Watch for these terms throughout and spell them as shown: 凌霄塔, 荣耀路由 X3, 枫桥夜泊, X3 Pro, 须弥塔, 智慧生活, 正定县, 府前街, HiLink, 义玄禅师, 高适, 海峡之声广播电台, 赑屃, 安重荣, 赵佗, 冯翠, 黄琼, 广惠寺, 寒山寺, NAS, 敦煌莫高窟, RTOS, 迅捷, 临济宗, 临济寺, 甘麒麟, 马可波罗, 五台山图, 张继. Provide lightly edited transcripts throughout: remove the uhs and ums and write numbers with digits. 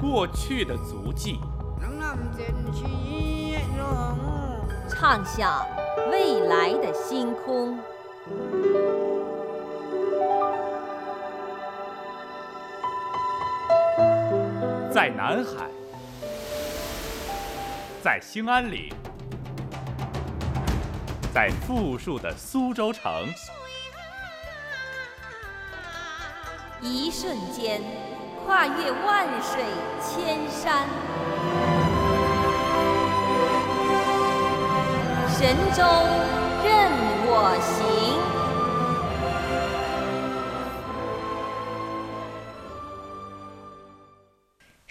过去的足迹，畅想未来的星空。在南海，在兴安岭，在富庶的苏州城，一瞬间跨越万水千山，神州任我行。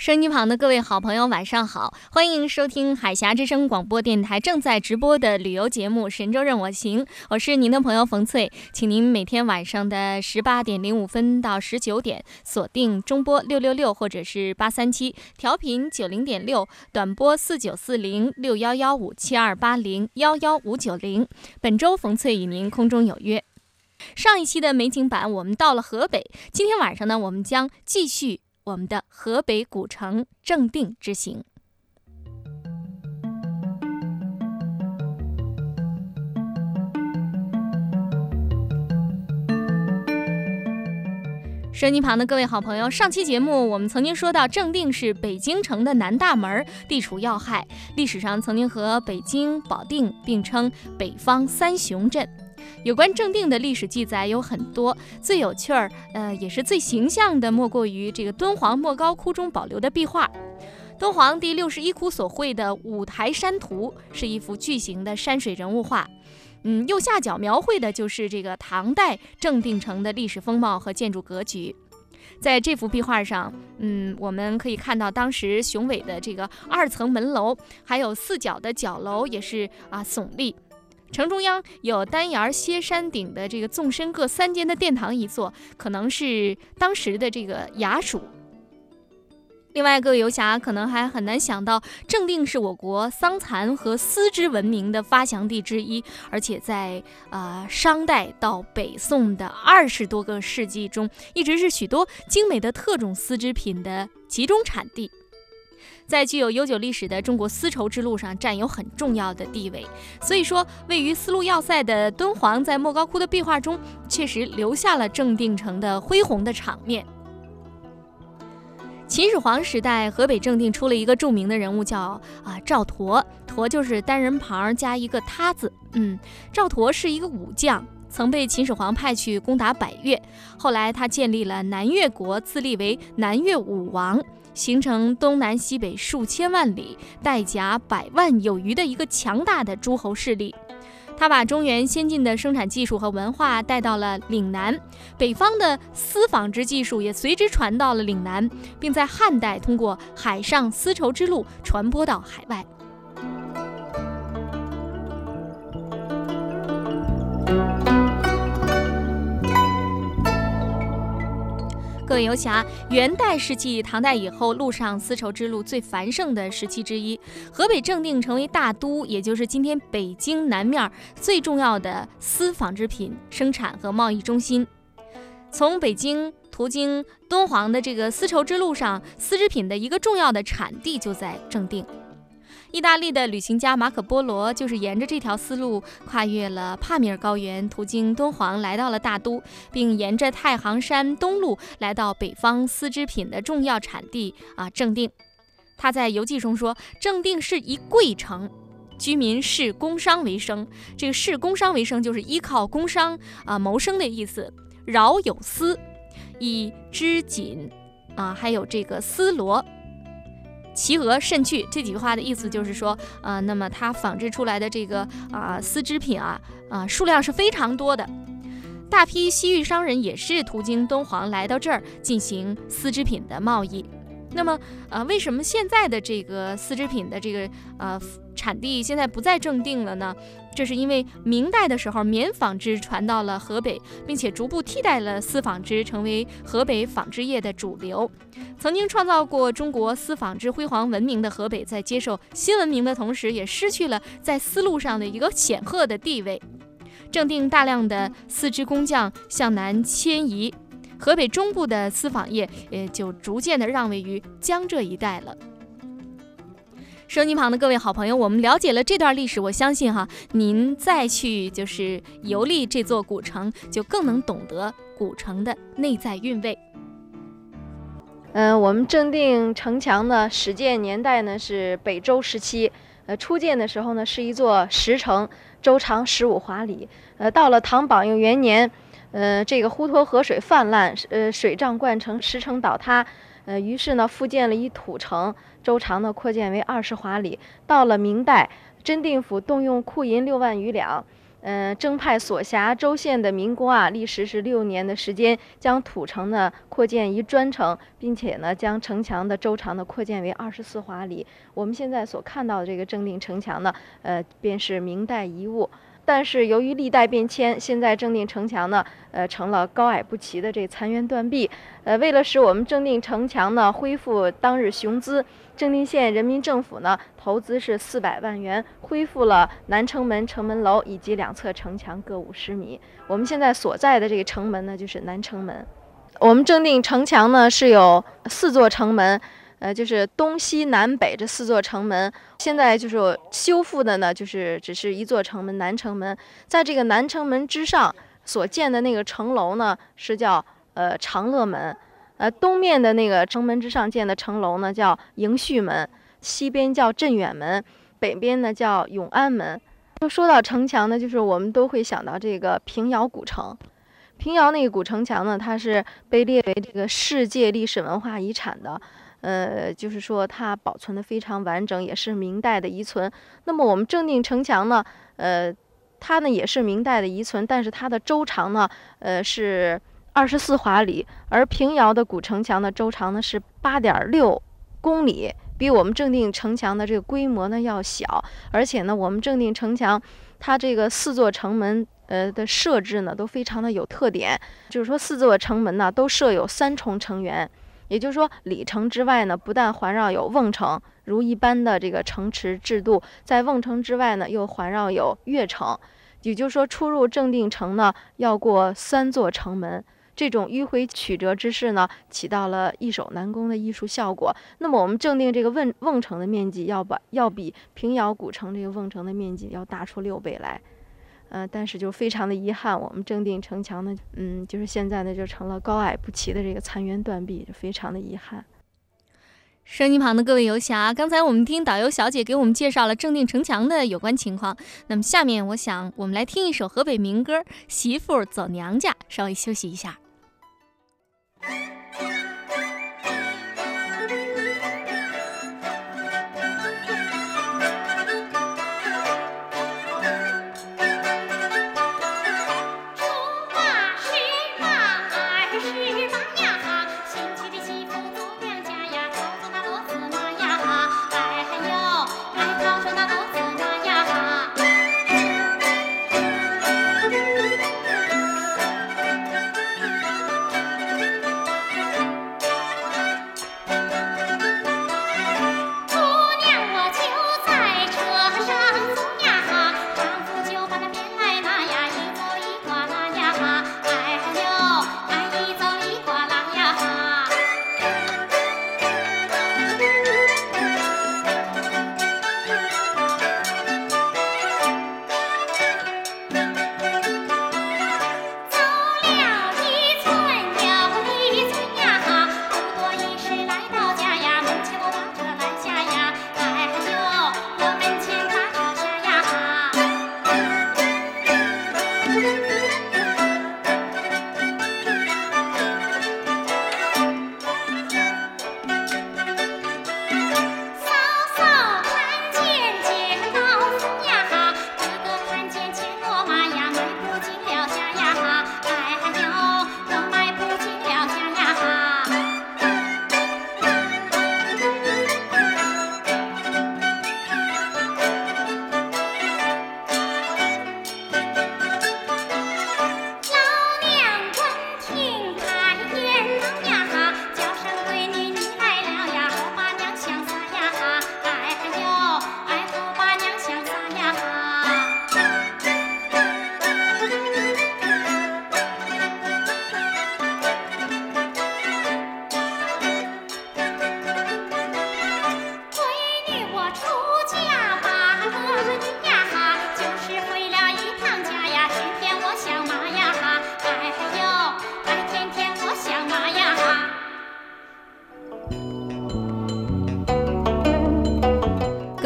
收音机旁的各位好朋友，晚上好，欢迎收听海峡之声广播电台正在直播的旅游节目《神州任我行》，我是您的朋友冯翠，请您每天晚上的18:05到19点锁定中波666或者是837，调频90.6，短波49406115728011590。本周冯翠与您空中有约。上一期的美景版我们到了河北，今天晚上呢，我们将继续我们的河北古城正定之行。收音机旁的各位好朋友，上期节目我们曾经说到，正定是北京城的南大门，地处要害，历史上曾经和北京、保定并称北方三雄镇。有关正定的历史记载有很多，最有趣儿，也是最形象的，莫过于这个敦煌莫高窟中保留的壁画。敦煌第61窟所绘的《五台山图》是一幅巨型的山水人物画，右下角描绘的就是这个唐代正定城的历史风貌和建筑格局。在这幅壁画上，我们可以看到当时雄伟的这个2层门楼，还有4角的角楼也是耸立。城中央有单檐歇山顶的这个纵深各3间的殿堂一座，可能是当时的这个衙署。另外，各位游侠可能还很难想到，正定是我国桑蚕和丝织文明的发祥地之一，而且在商代到北宋的20多个世纪中，一直是许多精美的特种丝织品的集中产地。在具有悠久历史的中国丝绸之路上占有很重要的地位，所以说位于丝路要塞的敦煌在莫高窟的壁画中确实留下了正定城的恢宏的场面。秦始皇时代，河北正定出了一个著名的人物，叫赵佗，佗就是单人旁加一个他字。赵佗是一个武将，曾被秦始皇派去攻打百越，后来他建立了南越国，自立为南越武王，形成东南西北数千万里，带甲100万有余的一个强大的诸侯势力。他把中原先进的生产技术和文化带到了岭南，北方的丝纺织技术也随之传到了岭南，并在汉代通过海上丝绸之路传播到海外。各位游侠，元代是继唐代以后陆上丝绸之路最繁盛的时期之一，河北正定成为大都，也就是今天北京南面最重要的丝纺织品生产和贸易中心。从北京途经敦煌的这个丝绸之路上，丝织品的一个重要的产地就在正定。意大利的旅行家马可波罗就是沿着这条丝路跨越了帕米尔高原，途经敦煌来到了大都，并沿着太行山东路来到北方丝织品的重要产地正定。他在游记中说，正定是一贵城，居民视工商为生，这个视工商为生就是依靠工商谋生的意思。饶有丝，以织锦还有这个丝罗，其额甚巨，这几句话的意思就是说，那么它仿制出来的这个丝织品数量是非常多的。大批西域商人也是途经敦煌来到这儿进行丝织品的贸易。那么为什么现在的这个丝织品的这个产地现在不再正定了呢？这是因为明代的时候，棉纺织传到了河北，并且逐步替代了丝纺织，成为河北纺织业的主流。曾经创造过中国丝纺织辉煌文明的河北，在接受新文明的同时，也失去了在丝路上的一个显赫的地位。正定大量的丝织工匠向南迁移，河北中部的丝纺业也就逐渐的让位于江浙一带了。收音机旁的各位好朋友，我们了解了这段历史，我相信您再去就是游历这座古城，就更能懂得古城的内在韵味。我们正定城墙的始建年代呢是北周时期，初建的时候呢是一座石城，周长15华里。到了唐榜佑元年，这个滹沱河水泛滥，水涨灌城，石城倒塌。于是呢，复建了一土城，周长呢扩建为20华里。到了明代，真定府动用库银6万余两，征派所辖州县的民工历时是6年的时间，将土城呢扩建一砖城，并且呢将城墙的周长呢扩建为24华里。我们现在所看到的这个正定城墙呢，便是明代遗物。但是由于历代变迁，现在正定城墙呢，成了高矮不齐的这残垣断壁。为了使我们正定城墙呢恢复当日雄姿，正定县人民政府呢投资是400万元，恢复了南城门、城门楼以及两侧城墙各50米。我们现在所在的这个城门呢，就是南城门。我们正定城墙呢是有4座城门。就是东西南北这4座城门，现在就是修复的呢，就是只是一座城门南城门。在这个南城门之上所建的那个城楼呢，是叫长乐门；东面的那个城门之上建的城楼呢，叫迎旭门；西边叫镇远门，北边呢叫永安门。说到城墙呢，就是我们都会想到这个平遥古城。平遥那个古城墙呢，它是被列为这个世界历史文化遗产的。就是说它保存的非常完整，也是明代的遗存。那么我们正定城墙呢，它呢也是明代的遗存，但是它的周长呢，是24华里，而平遥的古城墙的周长呢是8.6公里，比我们正定城墙的这个规模呢要小。而且呢，我们正定城墙它这个4座城门的设置呢都非常的有特点，就是说4座城门呢都设有3重城垣。也就是说，里城之外呢，不但环绕有瓮城，如一般的这个城池制度；在瓮城之外呢，又环绕有越城。也就是说，出入正定城呢，要过3座城门。这种迂回曲折之势呢，起到了易守难攻的艺术效果。那么，我们正定这个瓮城的面积要比平遥古城这个瓮城的面积要大出6倍来。但是就非常的遗憾，我们正定城墙呢，就是现在呢就成了高矮不齐的这个残垣断壁，非常的遗憾。收音机旁的各位游侠，刚才我们听导游小姐给我们介绍了正定城墙的有关情况，那么下面我想我们来听一首河北民歌《媳妇走娘家》，稍微休息一下。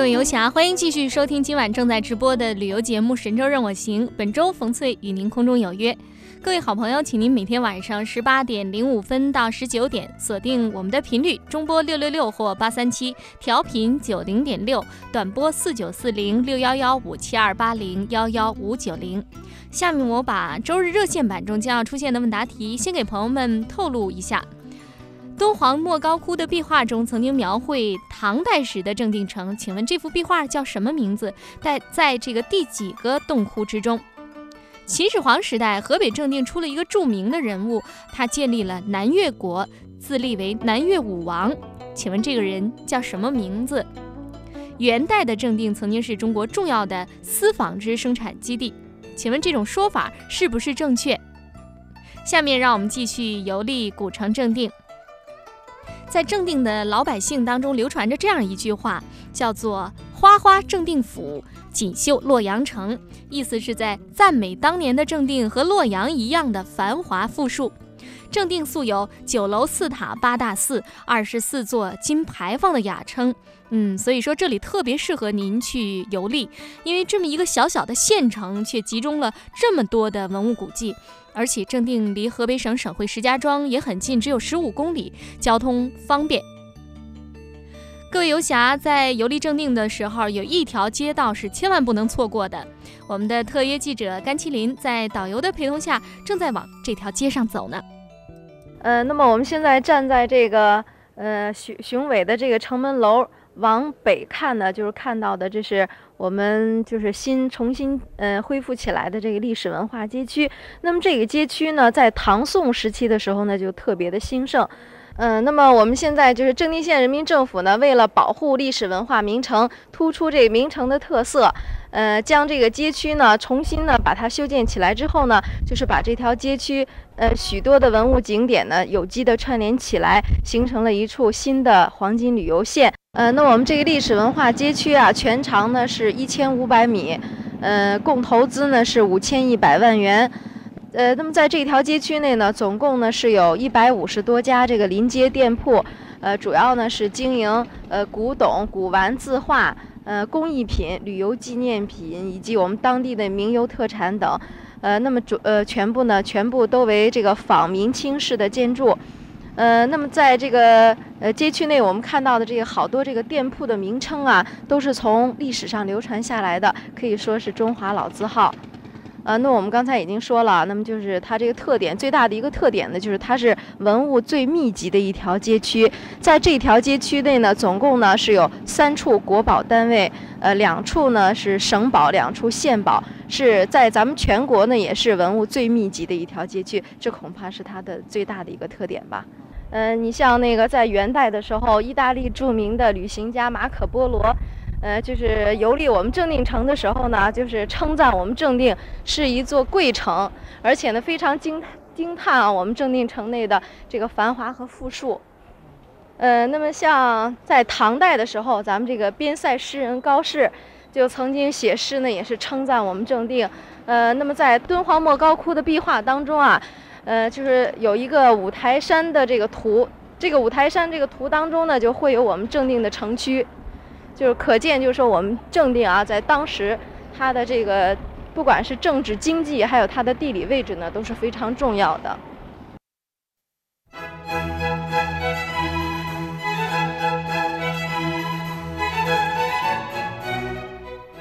各位游侠，欢迎继续收听今晚正在直播的旅游节目《神州任我行》，本周冯翠与您空中有约。各位好朋友，请您每天晚上18:05到19点锁定我们的频率，中波666或837，调频90.6，短波49406115728011590。下面我把周日热线版中将要出现的问答题先给朋友们透露一下。敦煌莫高窟的壁画中曾经描绘唐代时的正定城，请问这幅壁画叫什么名字？在这个第几个洞窟之中？秦始皇时代，河北正定出了一个著名的人物，他建立了南越国，自立为南越武王，请问这个人叫什么名字？元代的正定曾经是中国重要的丝纺织生产基地，请问这种说法是不是正确？下面让我们继续游历古城正定。在正定的老百姓当中流传着这样一句话，叫做花花正定府，锦绣洛阳城，意思是在赞美当年的正定和洛阳一样的繁华富庶。正定素有9楼4塔8大寺24座金牌坊的雅称，所以说这里特别适合您去游历，因为这么一个小小的县城却集中了这么多的文物古迹。而且正定离河北省省会石家庄也很近，只有15公里，交通方便。各位游侠在游历正定的时候，有一条街道是千万不能错过的。我们的特约记者甘麒麟在导游的陪同下，正在往这条街上走呢。那么我们现在站在这个雄伟的这个城门楼，往北看呢，就是看到的，这是我们就是重新恢复起来的这个历史文化街区。那么这个街区呢，在唐宋时期的时候呢，就特别的兴盛。那么我们现在就是正定县人民政府呢，为了保护历史文化名城，突出这名城的特色，将这个街区呢重新呢把它修建起来之后呢，就是把这条街区许多的文物景点呢有机的串联起来，形成了一处新的黄金旅游线。那我们这个历史文化街区啊，全长呢是1500米，共投资呢是5100万元。那么在这条街区内呢，总共呢是有150多家这个临街店铺，主要呢是经营古董、古玩、字画、工艺品、旅游纪念品以及我们当地的名游特产等。那么全部都为这个仿明清式的建筑。那么在这个街区内，我们看到的这个好多这个店铺的名称啊，都是从历史上流传下来的，可以说是中华老字号。那我们刚才已经说了，那么就是它这个特点最大的一个特点呢，就是它是文物最密集的一条街区。在这条街区内呢，总共呢是有3处国保单位，2处呢是省保，2处县保，是在咱们全国呢也是文物最密集的一条街区，这恐怕是它的最大的一个特点吧。你像那个在元代的时候，意大利著名的旅行家马可波罗，就是游历我们正定城的时候呢，就是称赞我们正定是一座贵城，而且呢非常惊叹啊我们正定城内的这个繁华和富庶。那么像在唐代的时候，咱们这个边塞诗人高适就曾经写诗呢，也是称赞我们正定。那么在敦煌莫高窟的壁画当中啊，就是有一个五台山的这个图，这个五台山这个图当中呢，就会有我们正定的城区。就是可见，就是说我们正定啊，在当时它的这个不管是政治、经济，还有它的地理位置呢，都是非常重要的。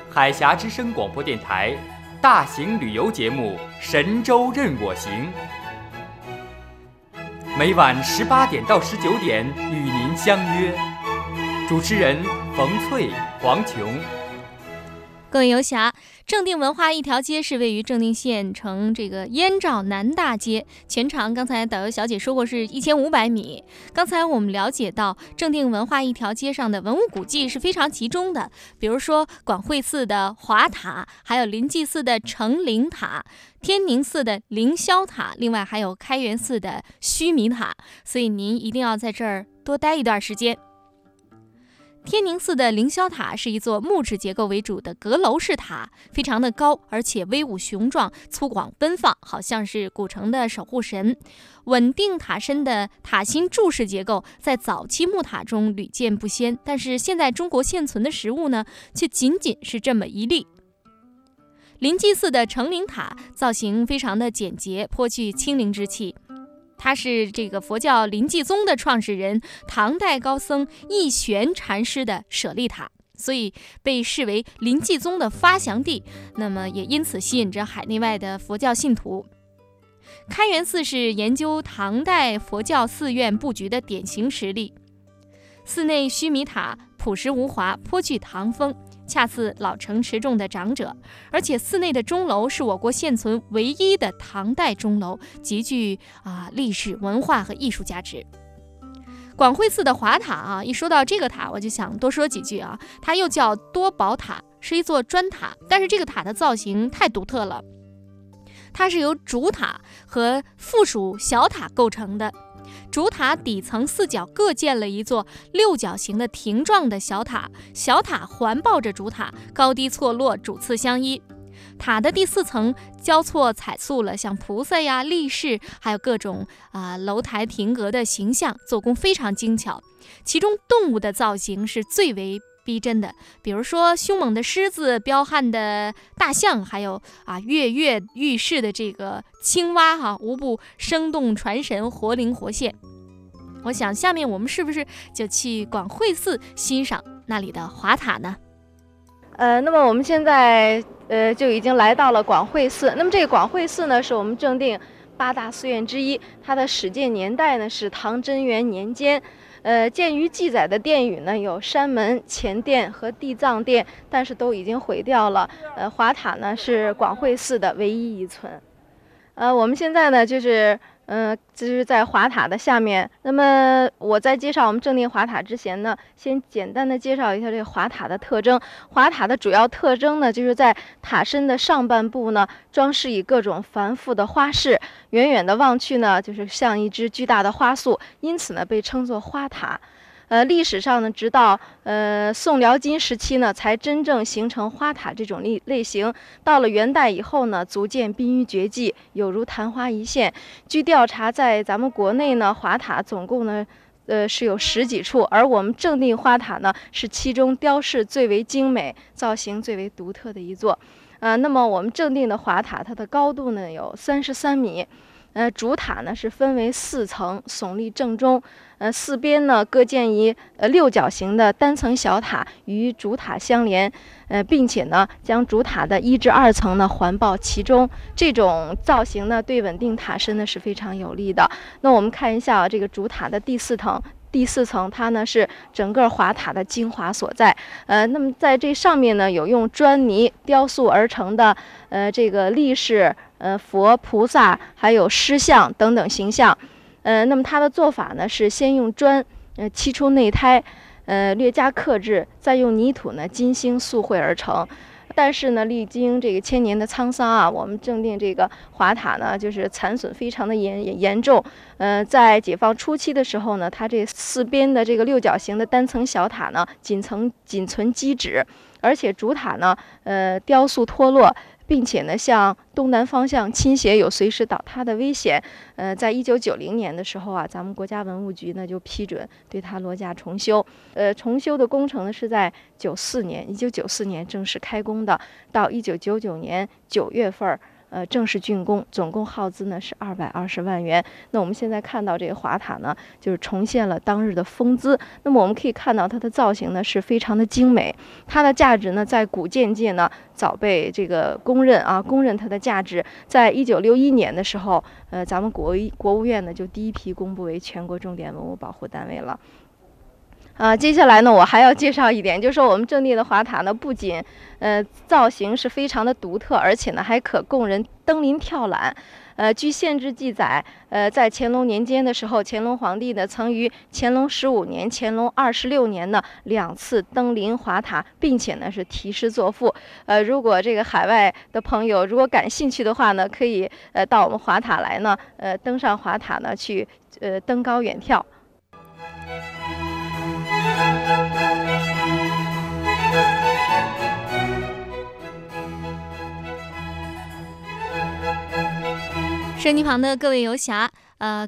海峡之声广播电台大型旅游节目《神州任我行》，每晚18点到19点与您相约。主持人冯翠、黄琼。各位游侠，正定文化一条街是位于正定县城这个燕赵南大街，全长刚才导游小姐说过是1500米。刚才我们了解到，正定文化一条街上的文物古迹是非常集中的，比如说广会寺的华塔，还有临济寺的承灵塔，天宁寺的凌霄塔，另外还有开元寺的须弥塔，所以您一定要在这儿多待一段时间。天宁寺的凌霄塔是一座木质结构为主的阁楼式塔，非常的高，而且威武雄壮、粗犷奔放，好像是古城的守护神。稳定塔身的塔心柱式结构在早期木塔中屡见不鲜，但是现在中国现存的实物呢，却仅仅是这么一例。临济寺的承灵塔造型非常的简洁，颇具清灵之气。他是这个佛教临济宗的创始人唐代高僧义玄禅师的舍利塔，所以被视为临济宗的发祥地，那么也因此吸引着海内外的佛教信徒。开元寺是研究唐代佛教寺院布局的典型实例，寺内须弥塔朴实无华，颇具唐风，恰似老成持重的长者，而且寺内的钟楼是我国现存唯一的唐代钟楼，极具历史文化和艺术价值。广惠寺的华塔一说到这个塔，我就想多说几句啊。它又叫多宝塔，是一座砖塔，但是这个塔的造型太独特了，它是由主塔和附属小塔构成的。主塔底层四角各建了一座六角形的亭状的小塔，小塔环抱着主塔，高低错落，主次相依。塔的第四层交错彩塑了像菩萨呀、力士，还有各种楼台亭阁的形象，做工非常精巧。其中动物的造型是最为逼真的，比如说凶猛的狮子、彪悍的大象，还有跃跃欲试的这个青蛙无不生动传神，活灵活现。我想下面我们是不是就去广惠寺欣赏那里的华塔呢？那么我们现在就已经来到了广惠寺。那么这个广惠寺呢，是我们正定八大寺院之一，它的始建年代呢是唐贞元年间。鉴于记载的殿宇呢有山门、前殿和地藏殿，但是都已经毁掉了。华塔呢是广惠寺的唯一遗存。我们现在呢就是在华塔的下面。那么我在介绍我们正定华塔之前呢，先简单的介绍一下这个华塔的特征。华塔的主要特征呢，就是在塔身的上半部呢装饰以各种繁复的花饰，远远的望去呢，就是像一只巨大的花束，因此呢被称作花塔。历史上呢，直到宋辽金时期呢，才真正形成花塔这种类型。到了元代以后呢，逐渐濒于绝迹，有如昙花一现。据调查，在咱们国内呢，华塔总共呢，是有10几处，而我们正定花塔呢，是其中雕饰最为精美、造型最为独特的一座。那么我们正定的华塔，它的高度呢有33米。主塔呢是分为4层，耸立正中。四边呢各建一六角形的单层小塔，与主塔相连。并且呢将主塔的1至2层呢环抱其中。这种造型呢对稳定塔身呢是非常有利的。那我们看一下这个主塔的第四层，它呢是整个华塔的精华所在。那么在这上面呢有用砖泥雕塑而成的这个力士、佛、菩萨还有狮像等等形象。那么它的做法呢是先用砖砌出内胎，略加克制，再用泥土呢精心塑绘而成。但是呢，历经这个1000年的沧桑我们正定这个华塔呢，就是残损非常的严重。在解放初期的时候呢，它这四边的这个六角形的单层小塔呢，仅存基址，而且主塔呢，雕塑脱落，并且呢，向东南方向倾斜，有随时倒塌的危险。在1990年的时候咱们国家文物局呢就批准对它落架重修。重修的工程呢是在1994年正式开工的，到1999年9月份正式竣工，总共耗资呢是220万元。那我们现在看到这个华塔呢，就是重现了当日的风姿。那么我们可以看到它的造型呢是非常的精美，它的价值呢在古建界呢早被这个公认它的价值。在1961年的时候，咱们国务院呢就第一批公布为全国重点文物保护单位了。接下来呢，我还要介绍一点，就是说我们正定的华塔呢，不仅造型是非常的独特，而且呢还可供人登临跳览。据县志记载，在乾隆年间的时候，乾隆皇帝呢曾于乾隆15年、乾隆26年呢2次登临华塔，并且呢是题诗作赋。如果这个海外的朋友如果感兴趣的话呢，可以到我们华塔来呢，登上华塔呢去登高远眺。Thank you. 收音机旁的各位游侠，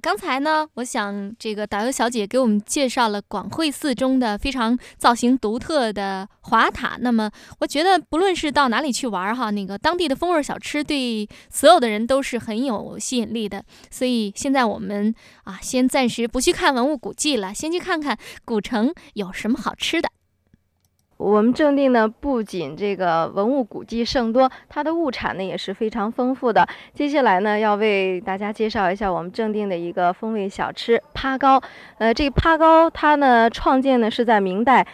刚才呢，我想这个导游小姐给我们介绍了广惠寺中的非常造型独特的华塔。那么，我觉得不论是到哪里去玩哈，那个当地的风味小吃对所有的人都是很有吸引力的。所以现在我们啊，先暂时不去看文物古迹了，先去看看古城有什么好吃的。我们正定呢，不仅这个文物古迹甚多，它的物产呢也是非常丰富的。接下来呢，要为大家介绍一下我们正定的一个风味小吃趴糕。这个趴糕它呢创建呢是在明代，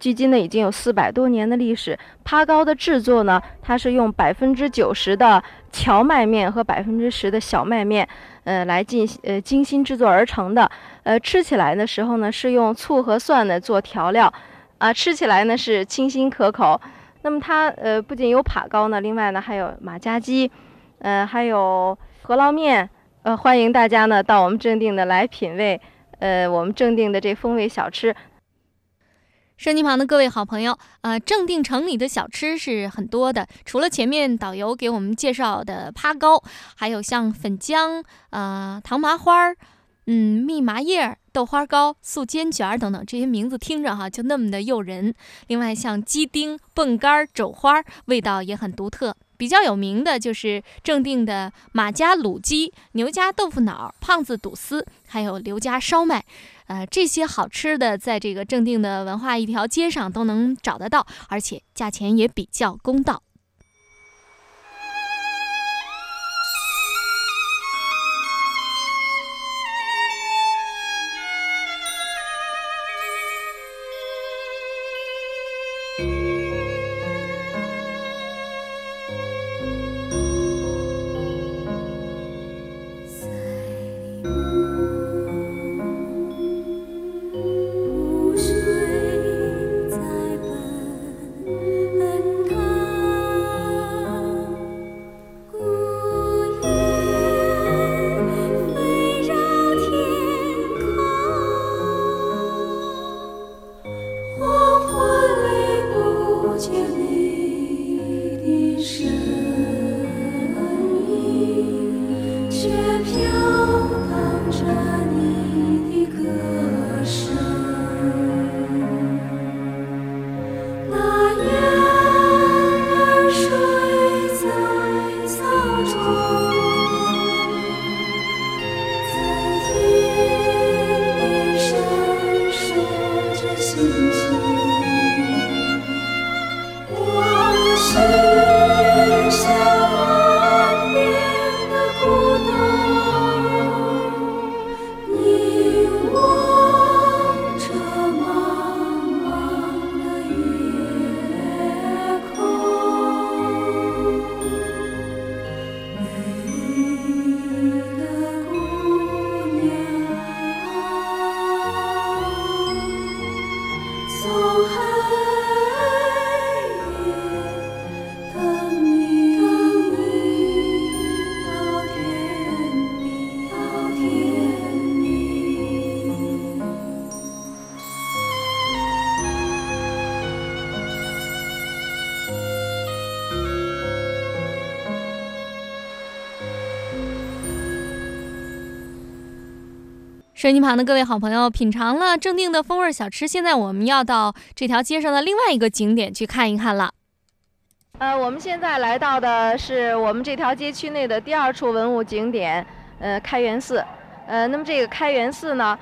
距今呢已经有400多年的历史。趴糕的制作呢，它是用90%的荞麦面和10%的小麦面，来精心制作而成的。吃起来的时候呢，是用醋和蒜呢做调料。吃起来呢是清新可口。那么它不仅有趴糕呢，另外呢还有马家鸡，还有饸饹面，欢迎大家呢到我们正定的来品味，我们正定的这风味小吃。收音机旁的各位好朋友，正定城里的小吃是很多的，除了前面导游给我们介绍的趴糕，还有像粉浆、糖麻花、蜜麻叶、豆花糕、素煎卷等等，这些名字听着哈就那么的诱人。另外像鸡丁、蹦干、肘花，味道也很独特。比较有名的就是正定的马家卤鸡、牛家豆腐脑、胖子肚丝，还有刘家烧麦。这些好吃的在这个正定的文化一条街上都能找得到，而且价钱也比较公道。收音机旁的各位好朋友，品尝了正定的风味小吃，现在我们要到这条街上的另外一个景点去看一看了。我们现在来到的是我们这条街区内的第2处文物景点，开元寺。那么这个开元寺呢，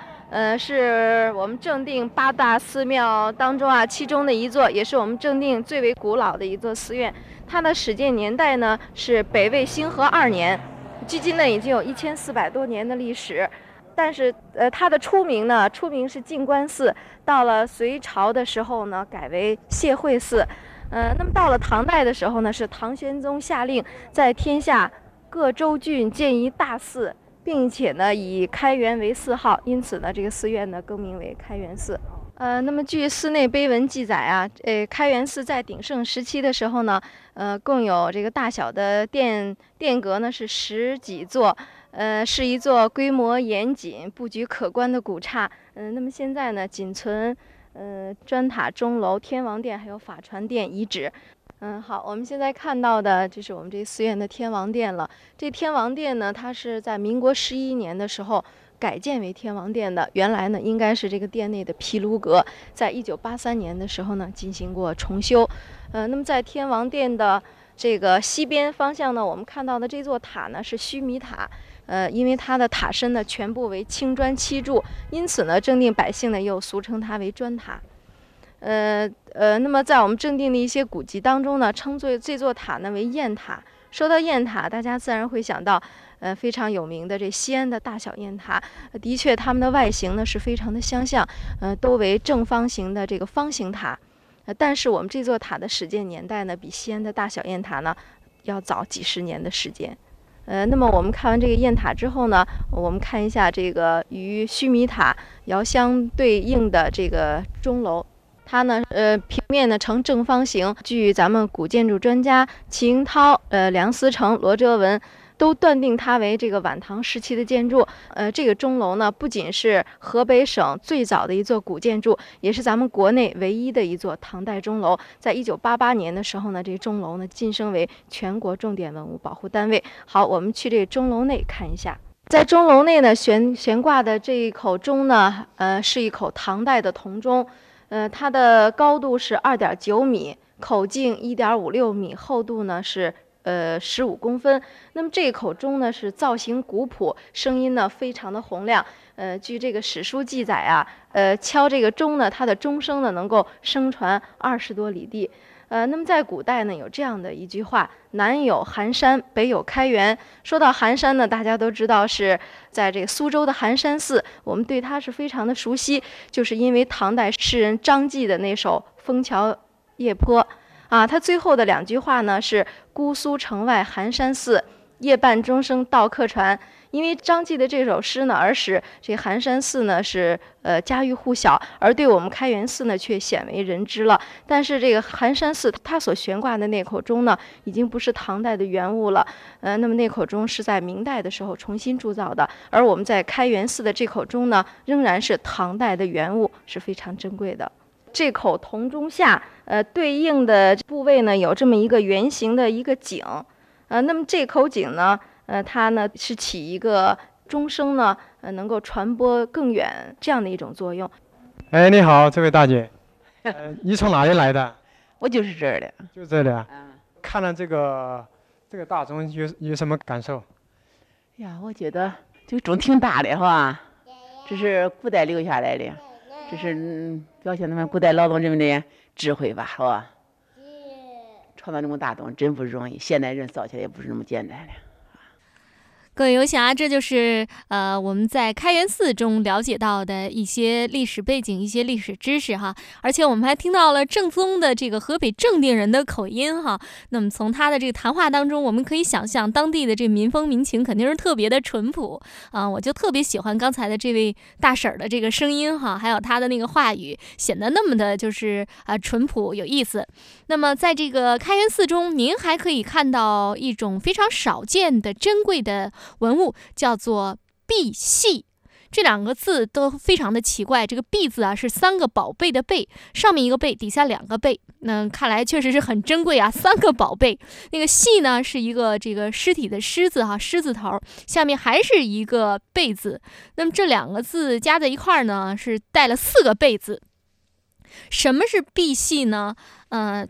是我们正定8大寺庙当中其中的一座，也是我们正定最为古老的一座寺院。它的始建年代呢是北魏兴和2年，距今呢已经有1400多年的历史。但是它的出名是静观寺，到了隋朝的时候呢改为谢惠寺，那么到了唐代的时候呢，是唐玄宗下令在天下各州郡建一大寺，并且呢以开元为寺号，因此呢这个寺院呢更名为开元寺。那么据寺内碑文记载开元寺在鼎盛时期的时候呢，共有这个大小的殿阁呢是10几座，是一座规模严谨、布局可观的古刹。那么现在呢仅存砖塔、钟楼、天王殿还有法传殿遗址。好，我们现在看到的就是我们这思源的天王殿了。这天王殿呢，它是在民国11年的时候改建为天王殿的。原来呢，应该是这个殿内的毗卢阁，在1983年的时候呢，进行过重修。那么在天王殿的这个西边方向呢，我们看到的这座塔呢是须弥塔。因为它的塔身呢全部为青砖砌筑，因此呢，正定百姓呢又俗称它为砖塔。那么在我们正定的一些古籍当中呢，称作这座塔呢为雁塔。说到雁塔，大家自然会想到，非常有名的这西安的大小雁塔。的确，它们的外形呢是非常的相像，都为正方形的这个方形塔。但是我们这座塔的始建年代呢，比西安的大小雁塔呢要早几十年的时间。那么我们看完这个雁塔之后呢，我们看一下这个与须弥塔遥相对应的这个钟楼。它呢，平面呢呈正方形。据咱们古建筑专家齐英涛、梁思成、罗哲文都断定它为这个晚唐时期的建筑。这个钟楼呢，不仅是河北省最早的一座古建筑，也是咱们国内唯一的一座唐代钟楼。在1988年的时候呢，这钟楼呢晋升为全国重点文物保护单位。好，我们去这钟楼内看一下。在钟楼内呢，悬挂的这一口钟呢，是一口唐代的铜钟。它的高度是2.9米，口径1.56米，厚度呢是15公分。那么这一口钟呢是造型古朴，声音呢非常的洪亮。据这个史书记载啊，敲这个钟呢，它的钟声呢能够声传20多里地。那么在古代呢，有这样的一句话：南有寒山，北有开元。说到寒山呢，大家都知道是在这个苏州的寒山寺，我们对它是非常的熟悉，就是因为唐代诗人张继的那首《枫桥夜泊》啊，他最后的2句话呢是“姑苏城外寒山寺，夜半钟声到客船”。因为张继的这首诗呢，而使这寒山寺呢是家喻户晓，而对我们开元寺呢却鲜为人知了。但是这个寒山寺它所悬挂的那口钟呢，已经不是唐代的原物了。那么那口钟是在明代的时候重新铸造的，而我们在开元寺的这口钟呢，仍然是唐代的原物，是非常珍贵的。这口铜钟下，对应的部位呢有这么一个圆形的一个井，那么这口井呢，它呢是起一个钟声呢，能够传播更远这样的一种作用。哎，你好，这位大姐，你从哪里来的？我就是这儿的。就这里啊。嗯。看了这个大钟有什么感受？呀，我觉得这个钟挺大的哈，这是古代留下来的，这是表现他们古代劳动人民的智慧吧，是吧？创造这么大钟真不容易，现代人造起来也不是那么简单的。各位游侠，这就是我们在开元寺中了解到的一些历史背景、一些历史知识哈，而且我们还听到了正宗的这个河北正定人的口音哈。那么从他的这个谈话当中，我们可以想象当地的这民风民情肯定是特别的淳朴啊。我就特别喜欢刚才的这位大婶的这个声音哈，还有她的那个话语，显得那么的就是淳朴有意思。那么在这个开元寺中，您还可以看到一种非常少见的珍贵的文物，叫做赑屃。这2个字都非常的奇怪，这个赑字啊是3个宝贝的贝，上面一个贝，底下2个贝，那看来确实是很珍贵啊，3个宝贝。那个屃呢是一个这个尸体的尸字哈，狮字头，下面还是一个贝字，那么这2个字加在一块儿呢是带了4个贝字。什么是赑屃呢？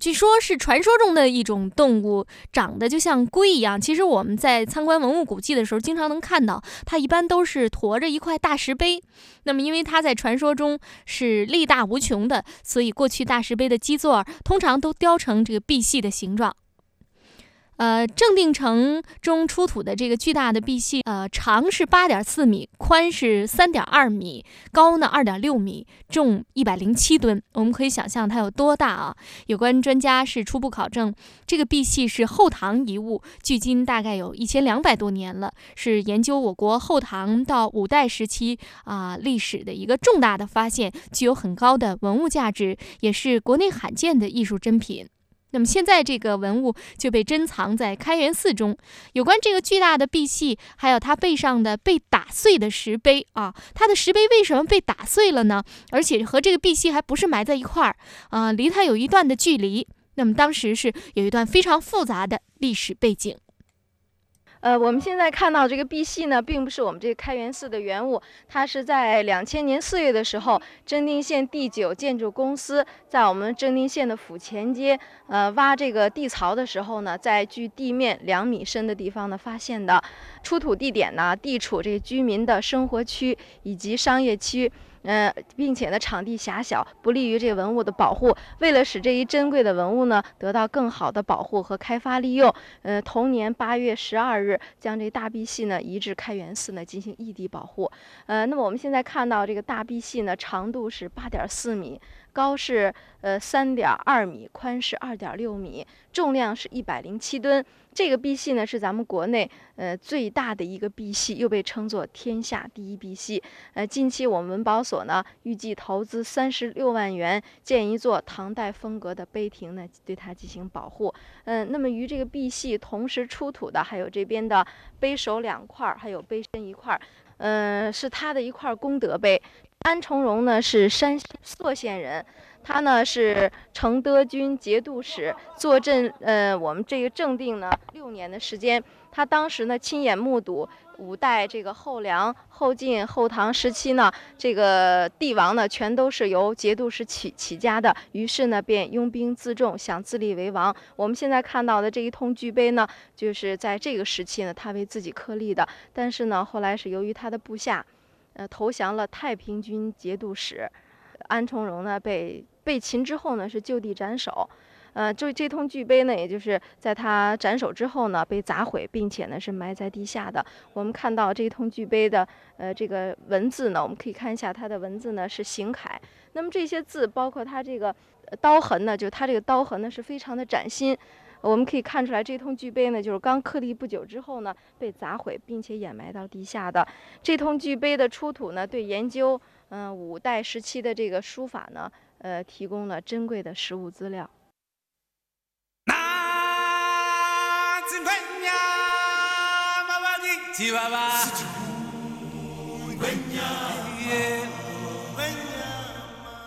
据说是传说中的一种动物，长得就像龟一样。其实我们在参观文物古迹的时候，经常能看到它，一般都是驮着一块大石碑。那么因为它在传说中是力大无穷的，所以过去大石碑的基座通常都雕成这个赑屃的形状。正定城中出土的这个巨大的赑屃，长是 8.4 米，宽是 3.2 米，高呢 2.6 米，重107吨。我们可以想象它有多大啊！有关专家是初步考证，这个赑屃是后唐遗物，距今大概有1200多年了，是研究我国后唐到五代时期历史的一个重大的发现，具有很高的文物价值，也是国内罕见的艺术珍品。那么现在这个文物就被珍藏在开元寺中。有关这个巨大的赑屃，还有它背上的被打碎的石碑啊，它的石碑为什么被打碎了呢？而且和这个赑屃还不是埋在一块儿，离它有一段的距离。那么当时是有一段非常复杂的历史背景。我们现在看到这个碧玺呢，并不是我们这个开元寺的原物，它是在2000年4月的时候，真定县第9建筑公司在我们真定县的府前街，挖这个地槽的时候呢，在距地面2米深的地方呢发现的。出土地点呢，地处这个居民的生活区以及商业区。并且呢，场地狭小，不利于这文物的保护。为了使这一珍贵的文物呢得到更好的保护和开发利用，同年8月12日将这大碧玺呢移至开元寺呢进行异地保护。那么我们现在看到这个大碧玺呢，长度是8.4米，高是3.2米，宽是2.6米，重量是107吨。这个碧玺呢是咱们国内最大的一个碧玺，又被称作天下第一碧玺。近期我们文保所呢预计投资36万元，建一座唐代风格的碑亭呢对它进行保护。那么与这个碧玺同时出土的还有这边的碑首2块，还有碑身1块，是它的一块功德碑。安重荣呢是山西柞县人，他呢是承德军节度使，坐镇我们这个正定呢6年的时间。他当时呢亲眼目睹五代这个后梁、后晋、后唐时期呢，这个帝王呢全都是由节度使起家的，于是呢便拥兵自重，想自立为王。我们现在看到的这一通巨碑呢，就是在这个时期呢他为自己刻立的，但是呢后来是由于他的部下投降了太平军节度使安重荣呢，被擒之后呢是就地斩首。这通巨碑呢，也就是在他斩首之后呢被砸毁，并且呢是埋在地下的。我们看到这通巨碑的这个文字呢，我们可以看一下它的文字呢是行楷。那么这些字包括它这个刀痕呢，就它这个刀痕呢是非常的崭新。我们可以看出来，这通巨碑呢，就是刚刻立不久之后呢，被砸毁并且掩埋到地下的。这通巨碑的出土呢，对研究五代时期的这个书法呢，提供了珍贵的实物资料。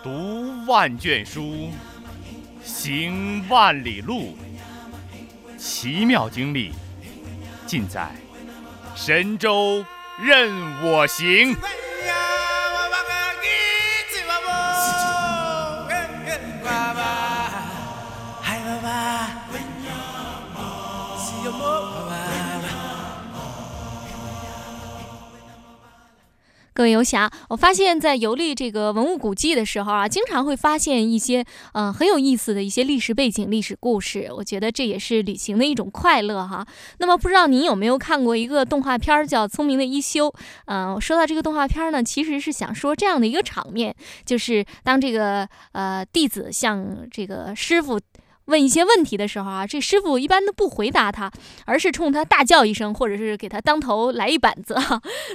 读万卷书，行万里路。奇妙经历，尽在神州任我行。各位游侠，我发现在游历这个文物古迹的时候啊，经常会发现一些很有意思的一些历史背景、历史故事。我觉得这也是旅行的一种快乐哈。那么不知道您有没有看过一个动画片叫《聪明的一休》？我说到这个动画片呢，其实是想说这样的一个场面，就是当这个弟子向这个师傅问一些问题的时候啊，这师傅一般都不回答他，而是冲他大叫一声，或者是给他当头来一板子。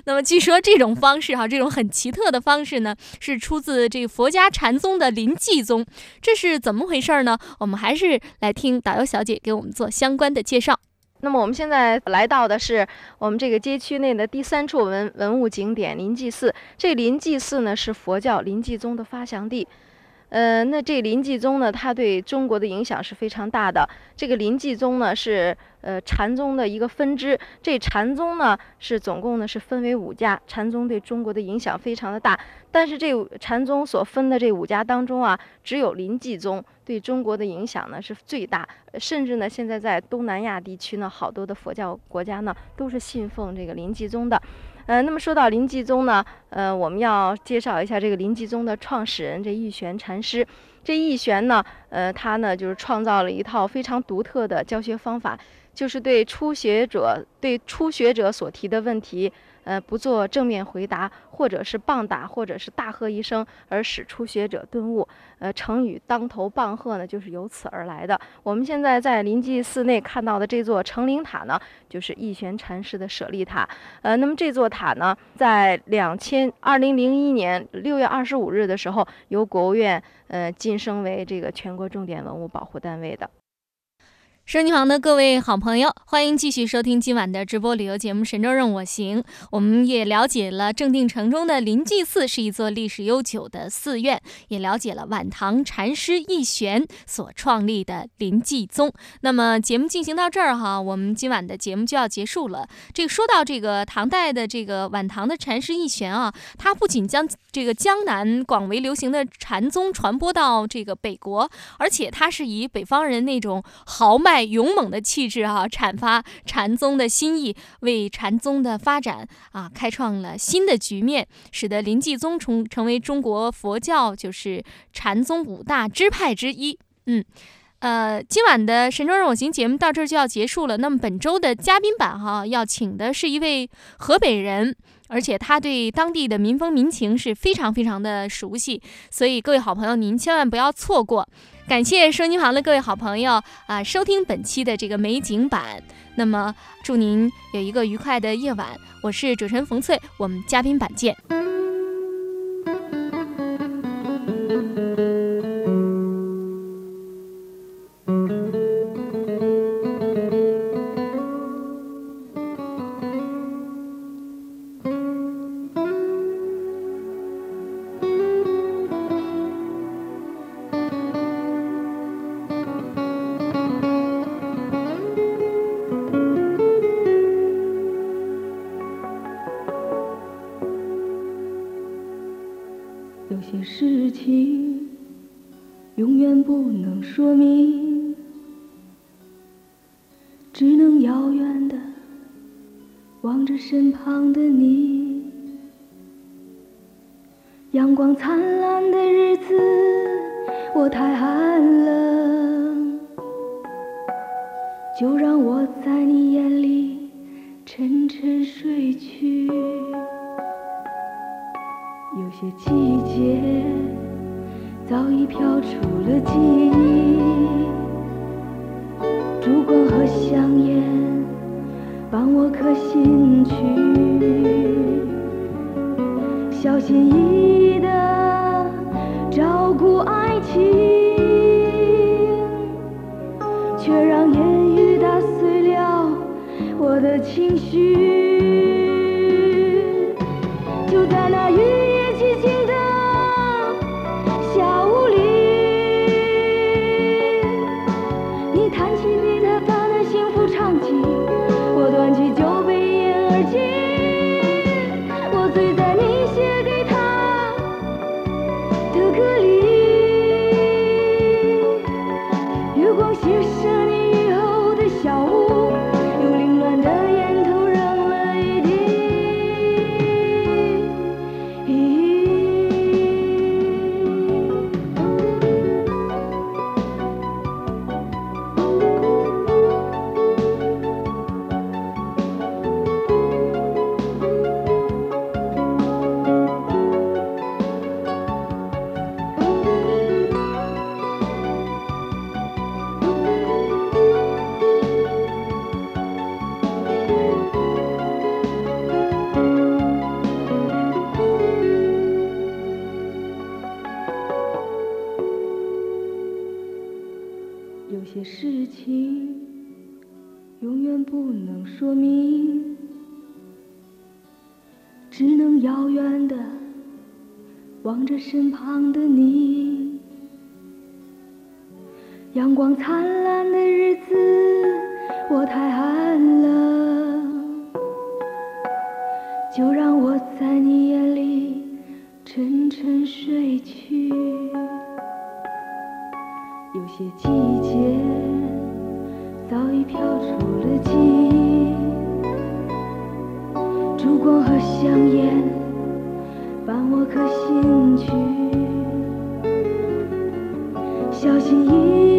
那么据说这种方式这种很奇特的方式呢，是出自这个佛家禅宗的临济宗。这是怎么回事呢？我们还是来听导游小姐给我们做相关的介绍。那么我们现在来到的是我们这个街区内的第3处文物景点临济寺。这临济寺呢是佛教临济宗的发祥地。那这临济宗呢，它对中国的影响是非常大的。这个临济宗呢是禅宗的一个分支。这禅宗呢是总共呢是分为5家，禅宗对中国的影响非常的大。但是这禅宗所分的这5家当中啊，只有临济宗对中国的影响呢是最大，甚至呢现在在东南亚地区呢，好多的佛教国家呢都是信奉这个临济宗的。那么说到临济宗呢，我们要介绍一下这个临济宗的创始人这义玄禅师。这义玄呢，他呢就是创造了一套非常独特的教学方法，就是对初学者所提的问题，不做正面回答，或者是棒打，或者是大喝一声，而使初学者顿悟。成语当头棒喝呢，就是由此而来的。我们现在在临济寺内看到的这座成灵塔呢，就是义玄禅师的舍利塔。那么这座塔呢，在2001年6月25日的时候，由国务院晋升为这个全国重点文物保护单位的。收听旁的各位好朋友，欢迎继续收听今晚的直播旅游节目《神州任我行》。我们也了解了正定城中的临济寺是一座历史悠久的寺院，也了解了晚唐禅师义玄所创立的临济宗。那么节目进行到这儿哈，我们今晚的节目就要结束了。说到这个唐代的这个晚唐的禅师义玄啊，他不仅将这个江南广为流行的禅宗传播到这个北国，而且他是以北方人那种豪迈勇猛的气质阐发禅宗的新意，为禅宗的发展开创了新的局面，使得临济宗成为中国佛教就是禅宗五大支派之一。今晚的神州任我行节目到这儿就要结束了。那么本周的嘉宾版要请的是一位河北人，而且他对当地的民风民情是非常非常的熟悉，所以各位好朋友您千万不要错过。感谢收音旁的各位好朋友收听本期的这个美景版。那么祝您有一个愉快的夜晚，我是主持人冯翠，我们嘉宾版见。有些事情永远不能说明，只能遥远地望着身旁的你。阳光灿烂的日子，我太寒冷，就让我在你眼里沉沉睡去。有些季节早已飘出了记忆，烛光和香烟帮我刻心曲，小心翼翼地照顾爱情，却让言语打碎了我的情绪。就在那雨望着身旁的你，阳光灿烂的日子，我太寒冷，就让我在你眼里沉沉睡去。有些季节早已飘出了记忆，烛光和香烟伴我刻心曲，小心翼翼。